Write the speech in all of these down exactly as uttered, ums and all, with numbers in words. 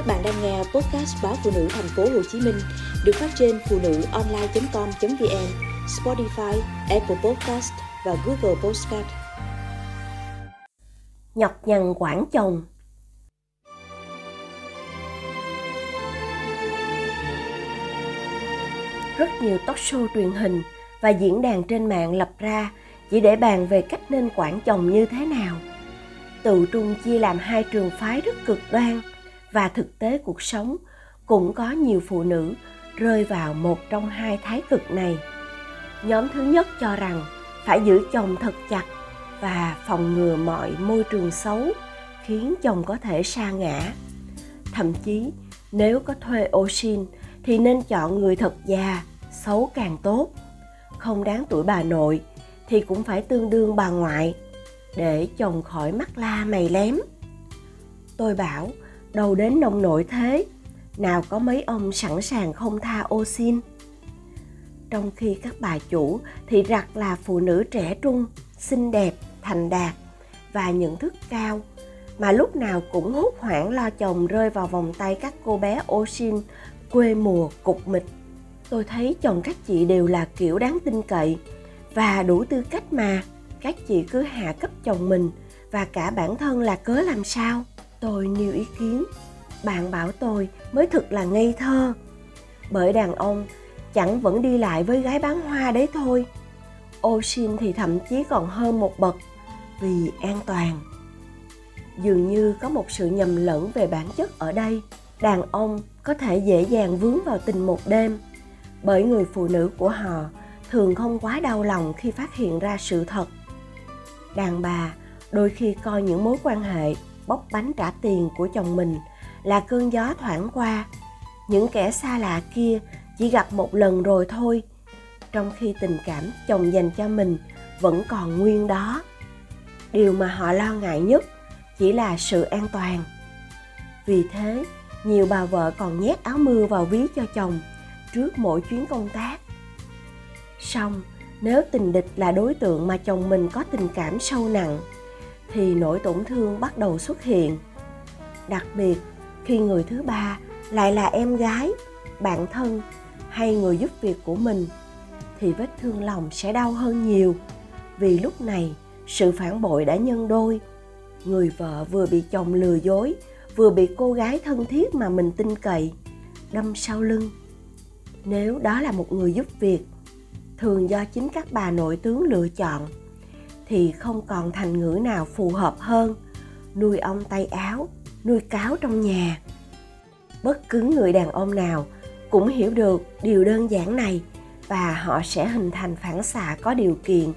Các bạn đang nghe podcast báo Phụ Nữ Thành phố Hồ Chí Minh được phát trên phụ nữ online chấm com chấm vn, Spotify, Apple Podcast và Google Podcast. Nhọc nhằn quản chồng. Rất nhiều talk show truyền hình và diễn đàn trên mạng lập ra chỉ để bàn về cách nên quản chồng như thế nào. Tự trung chia làm hai trường phái rất cực đoan, và thực tế cuộc sống cũng có nhiều phụ nữ rơi vào một trong hai thái cực này. Nhóm thứ nhất cho rằng phải giữ chồng thật chặt và phòng ngừa mọi môi trường xấu khiến chồng có thể sa ngã. Thậm chí nếu có thuê ô sin thì nên chọn người thật già, xấu càng tốt. Không đáng tuổi bà nội thì cũng phải tương đương bà ngoại, để chồng khỏi mắc la mày lém. Tôi bảo đâu đến nông nổi thế, nào có mấy ông sẵn sàng không tha ô xin. Trong khi các bà chủ thì rặt là phụ nữ trẻ trung, xinh đẹp, thành đạt và nhận thức cao, mà lúc nào cũng hốt hoảng lo chồng rơi vào vòng tay các cô bé ô xin quê mùa cục mịch. Tôi thấy chồng các chị đều là kiểu đáng tin cậy và đủ tư cách mà. Các chị cứ hạ cấp chồng mình và cả bản thân là cớ làm sao? Tôi nêu ý kiến, bạn bảo tôi mới thực là ngây thơ. Bởi đàn ông chẳng vẫn đi lại với gái bán hoa đấy thôi. Ô sin thì thậm chí còn hơn một bậc vì an toàn. Dường như có một sự nhầm lẫn về bản chất ở đây. Đàn ông có thể dễ dàng vướng vào tình một đêm bởi người phụ nữ của họ thường không quá đau lòng khi phát hiện ra sự thật. Đàn bà đôi khi coi những mối quan hệ bóc bánh trả tiền của chồng mình là cơn gió thoảng qua. Những kẻ xa lạ kia chỉ gặp một lần rồi thôi, trong khi tình cảm chồng dành cho mình vẫn còn nguyên đó. Điều mà họ lo ngại nhất chỉ là sự an toàn. Vì thế, nhiều bà vợ còn nhét áo mưa vào ví cho chồng trước mỗi chuyến công tác. Song, nếu tình địch là đối tượng mà chồng mình có tình cảm sâu nặng, thì nỗi tổn thương bắt đầu xuất hiện. Đặc biệt khi người thứ ba lại là em gái, bạn thân hay người giúp việc của mình, thì vết thương lòng sẽ đau hơn nhiều. Vì lúc này sự phản bội đã nhân đôi. Người vợ vừa bị chồng lừa dối, vừa bị cô gái thân thiết mà mình tin cậy đâm sau lưng. Nếu đó là một người giúp việc, thường do chính các bà nội tướng lựa chọn, thì không còn thành ngữ nào phù hợp hơn. Nuôi ong tay áo, nuôi cáo trong nhà. Bất cứ người đàn ông nào cũng hiểu được điều đơn giản này, và họ sẽ hình thành phản xạ có điều kiện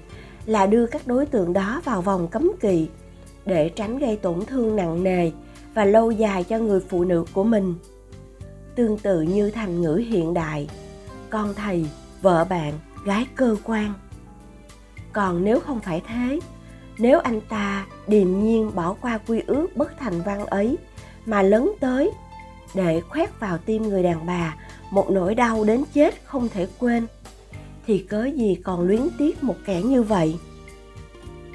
là đưa các đối tượng đó vào vòng cấm kỵ để tránh gây tổn thương nặng nề và lâu dài cho người phụ nữ của mình. Tương tự như thành ngữ hiện đại, con thầy, vợ bạn, gái cơ quan. Còn nếu không phải thế, nếu anh ta điềm nhiên bỏ qua quy ước bất thành văn ấy mà lấn tới để khoét vào tim người đàn bà một nỗi đau đến chết không thể quên, thì cớ gì còn luyến tiếc một kẻ như vậy.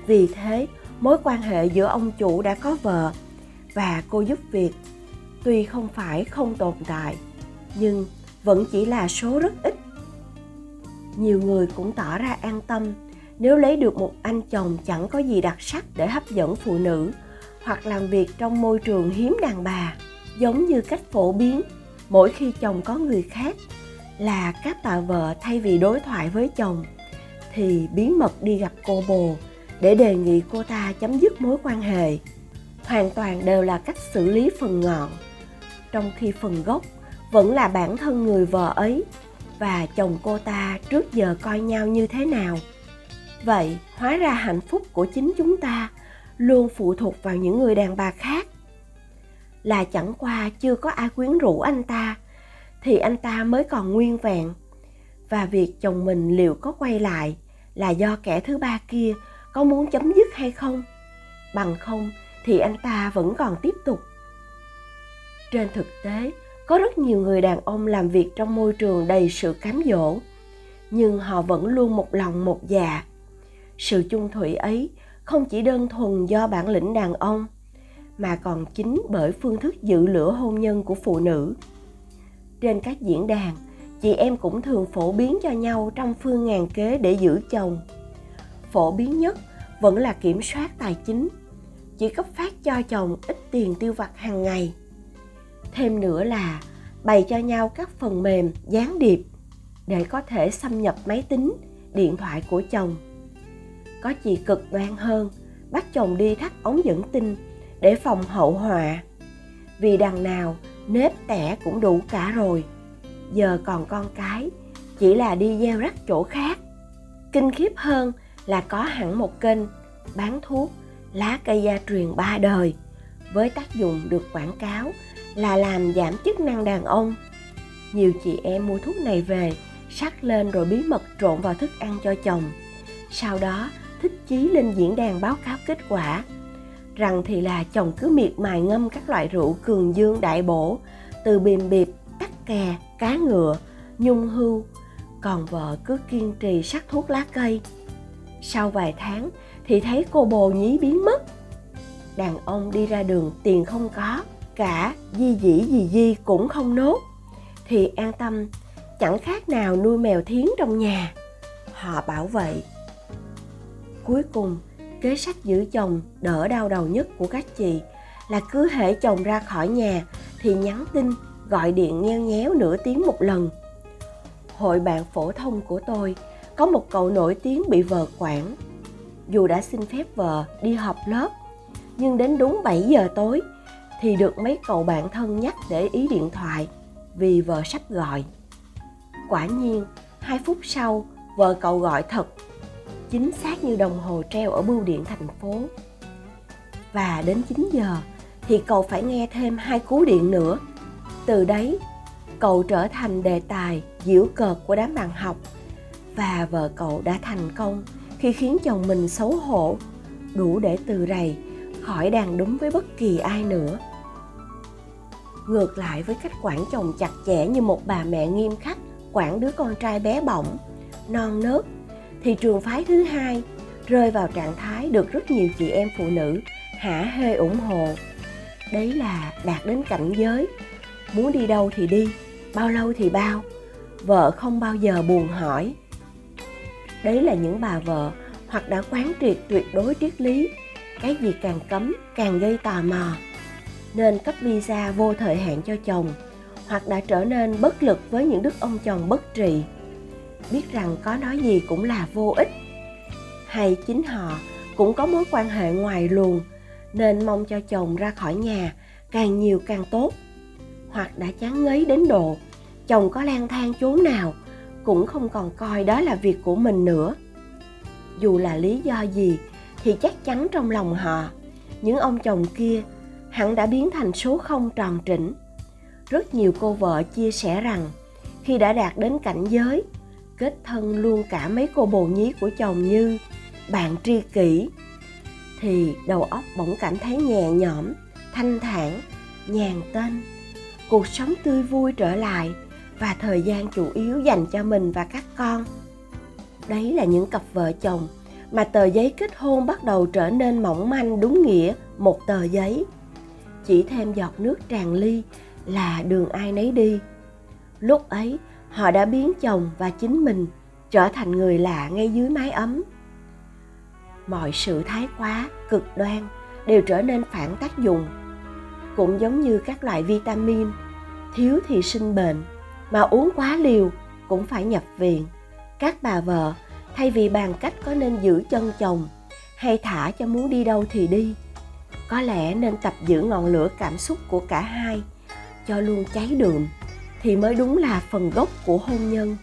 Vì thế, mối quan hệ giữa ông chủ đã có vợ và cô giúp việc tuy không phải không tồn tại, nhưng vẫn chỉ là số rất ít. Nhiều người cũng tỏ ra an tâm nếu lấy được một anh chồng chẳng có gì đặc sắc để hấp dẫn phụ nữ, hoặc làm việc trong môi trường hiếm đàn bà. Giống như cách phổ biến mỗi khi chồng có người khác là các bà vợ thay vì đối thoại với chồng thì bí mật đi gặp cô bồ để đề nghị cô ta chấm dứt mối quan hệ, hoàn toàn đều là cách xử lý phần ngọn, trong khi phần gốc vẫn là bản thân người vợ ấy và chồng cô ta trước giờ coi nhau như thế nào. Vậy, hóa ra hạnh phúc của chính chúng ta luôn phụ thuộc vào những người đàn bà khác. Là chẳng qua chưa có ai quyến rũ anh ta, thì anh ta mới còn nguyên vẹn. Và việc chồng mình liệu có quay lại là do kẻ thứ ba kia có muốn chấm dứt hay không. Bằng không thì anh ta vẫn còn tiếp tục. Trên thực tế, có rất nhiều người đàn ông làm việc trong môi trường đầy sự cám dỗ, nhưng họ vẫn luôn một lòng một dạ. Sự chung thủy ấy không chỉ đơn thuần do bản lĩnh đàn ông, mà còn chính bởi phương thức giữ lửa hôn nhân của phụ nữ. Trên các diễn đàn, chị em cũng thường phổ biến cho nhau trong phương ngàn kế để giữ chồng. Phổ biến nhất vẫn là kiểm soát tài chính, chỉ cấp phát cho chồng ít tiền tiêu vặt hàng ngày. Thêm nữa là bày cho nhau các phần mềm gián điệp để có thể xâm nhập máy tính, điện thoại của chồng. Có chị cực đoan hơn, bắt chồng đi thắt ống dẫn tinh để phòng hậu họa. Vì đằng nào nếp tẻ cũng đủ cả rồi, giờ còn con cái, chỉ là đi gieo rắc chỗ khác. Kinh khiếp hơn là có hẳn một kênh bán thuốc lá cây gia truyền ba đời với tác dụng được quảng cáo là làm giảm chức năng đàn ông. Nhiều chị em mua thuốc này về, sắc lên rồi bí mật trộn vào thức ăn cho chồng. Sau đó thích chí lên diễn đàn báo cáo kết quả. Rằng thì là chồng cứ miệt mài ngâm các loại rượu cường dương đại bổ, từ bìm bịp, tắc kè, cá ngựa, nhung hưu. Còn vợ cứ kiên trì sắc thuốc lá cây. Sau vài tháng thì thấy cô bồ nhí biến mất. Đàn ông đi ra đường tiền không có, cả di dĩ gì di cũng không nốt. Thì an tâm, chẳng khác nào nuôi mèo thiến trong nhà. Họ bảo vậy. Cuối cùng, kế sách giữ chồng đỡ đau đầu nhất của các chị là cứ hễ chồng ra khỏi nhà thì nhắn tin, gọi điện nheo nhéo nửa tiếng một lần. Hội bạn phổ thông của tôi có một cậu nổi tiếng bị vợ quản. Dù đã xin phép vợ đi họp lớp, nhưng đến đúng bảy giờ tối thì được mấy cậu bạn thân nhắc để ý điện thoại vì vợ sắp gọi. Quả nhiên, hai phút sau, vợ cậu gọi thật, chính xác như đồng hồ treo ở bưu điện thành phố. Và đến chín giờ thì cậu phải nghe thêm hai cú điện nữa. Từ đấy, cậu trở thành đề tài giễu cợt của đám bạn học, và vợ cậu đã thành công khi khiến chồng mình xấu hổ, đủ để từ rày khỏi đàn đúng với bất kỳ ai nữa. Ngược lại với cách quản chồng chặt chẽ như một bà mẹ nghiêm khắc quản đứa con trai bé bỏng, non nớt, thì trường phái thứ hai rơi vào trạng thái được rất nhiều chị em phụ nữ hả hê ủng hộ. Đấy là đạt đến cảnh giới, muốn đi đâu thì đi, bao lâu thì bao, vợ không bao giờ buồn hỏi. Đấy là những bà vợ hoặc đã quán triệt tuyệt đối triết lý, cái gì càng cấm càng gây tò mò, nên cấp visa vô thời hạn cho chồng, hoặc đã trở nên bất lực với những đức ông chồng bất trị, biết rằng có nói gì cũng là vô ích. Hay chính họ cũng có mối quan hệ ngoài luồng, nên mong cho chồng ra khỏi nhà càng nhiều càng tốt, hoặc đã chán ngấy đến độ chồng có lang thang chốn nào cũng không còn coi đó là việc của mình nữa. Dù là lý do gì thì chắc chắn trong lòng họ, những ông chồng kia hẳn đã biến thành số không tròn trĩnh. Rất nhiều cô vợ chia sẻ rằng khi đã đạt đến cảnh giới, kết thân luôn cả mấy cô bồ nhí của chồng như bạn tri kỷ, thì đầu óc bỗng cảm thấy nhẹ nhõm, thanh thản, nhàn tênh. Cuộc sống tươi vui trở lại và thời gian chủ yếu dành cho mình và các con. Đấy là những cặp vợ chồng mà tờ giấy kết hôn bắt đầu trở nên mỏng manh đúng nghĩa một tờ giấy. Chỉ thêm giọt nước tràn ly là đường ai nấy đi. Lúc ấy, họ đã biến chồng và chính mình trở thành người lạ ngay dưới mái ấm. Mọi sự thái quá, cực đoan đều trở nên phản tác dụng. Cũng giống như các loại vitamin, thiếu thì sinh bệnh, mà uống quá liều cũng phải nhập viện. Các bà vợ, thay vì bàn cách có nên giữ chân chồng hay thả cho muốn đi đâu thì đi, có lẽ nên tập giữ ngọn lửa cảm xúc của cả hai, cho luôn cháy đượm, thì mới đúng là phần gốc của hôn nhân.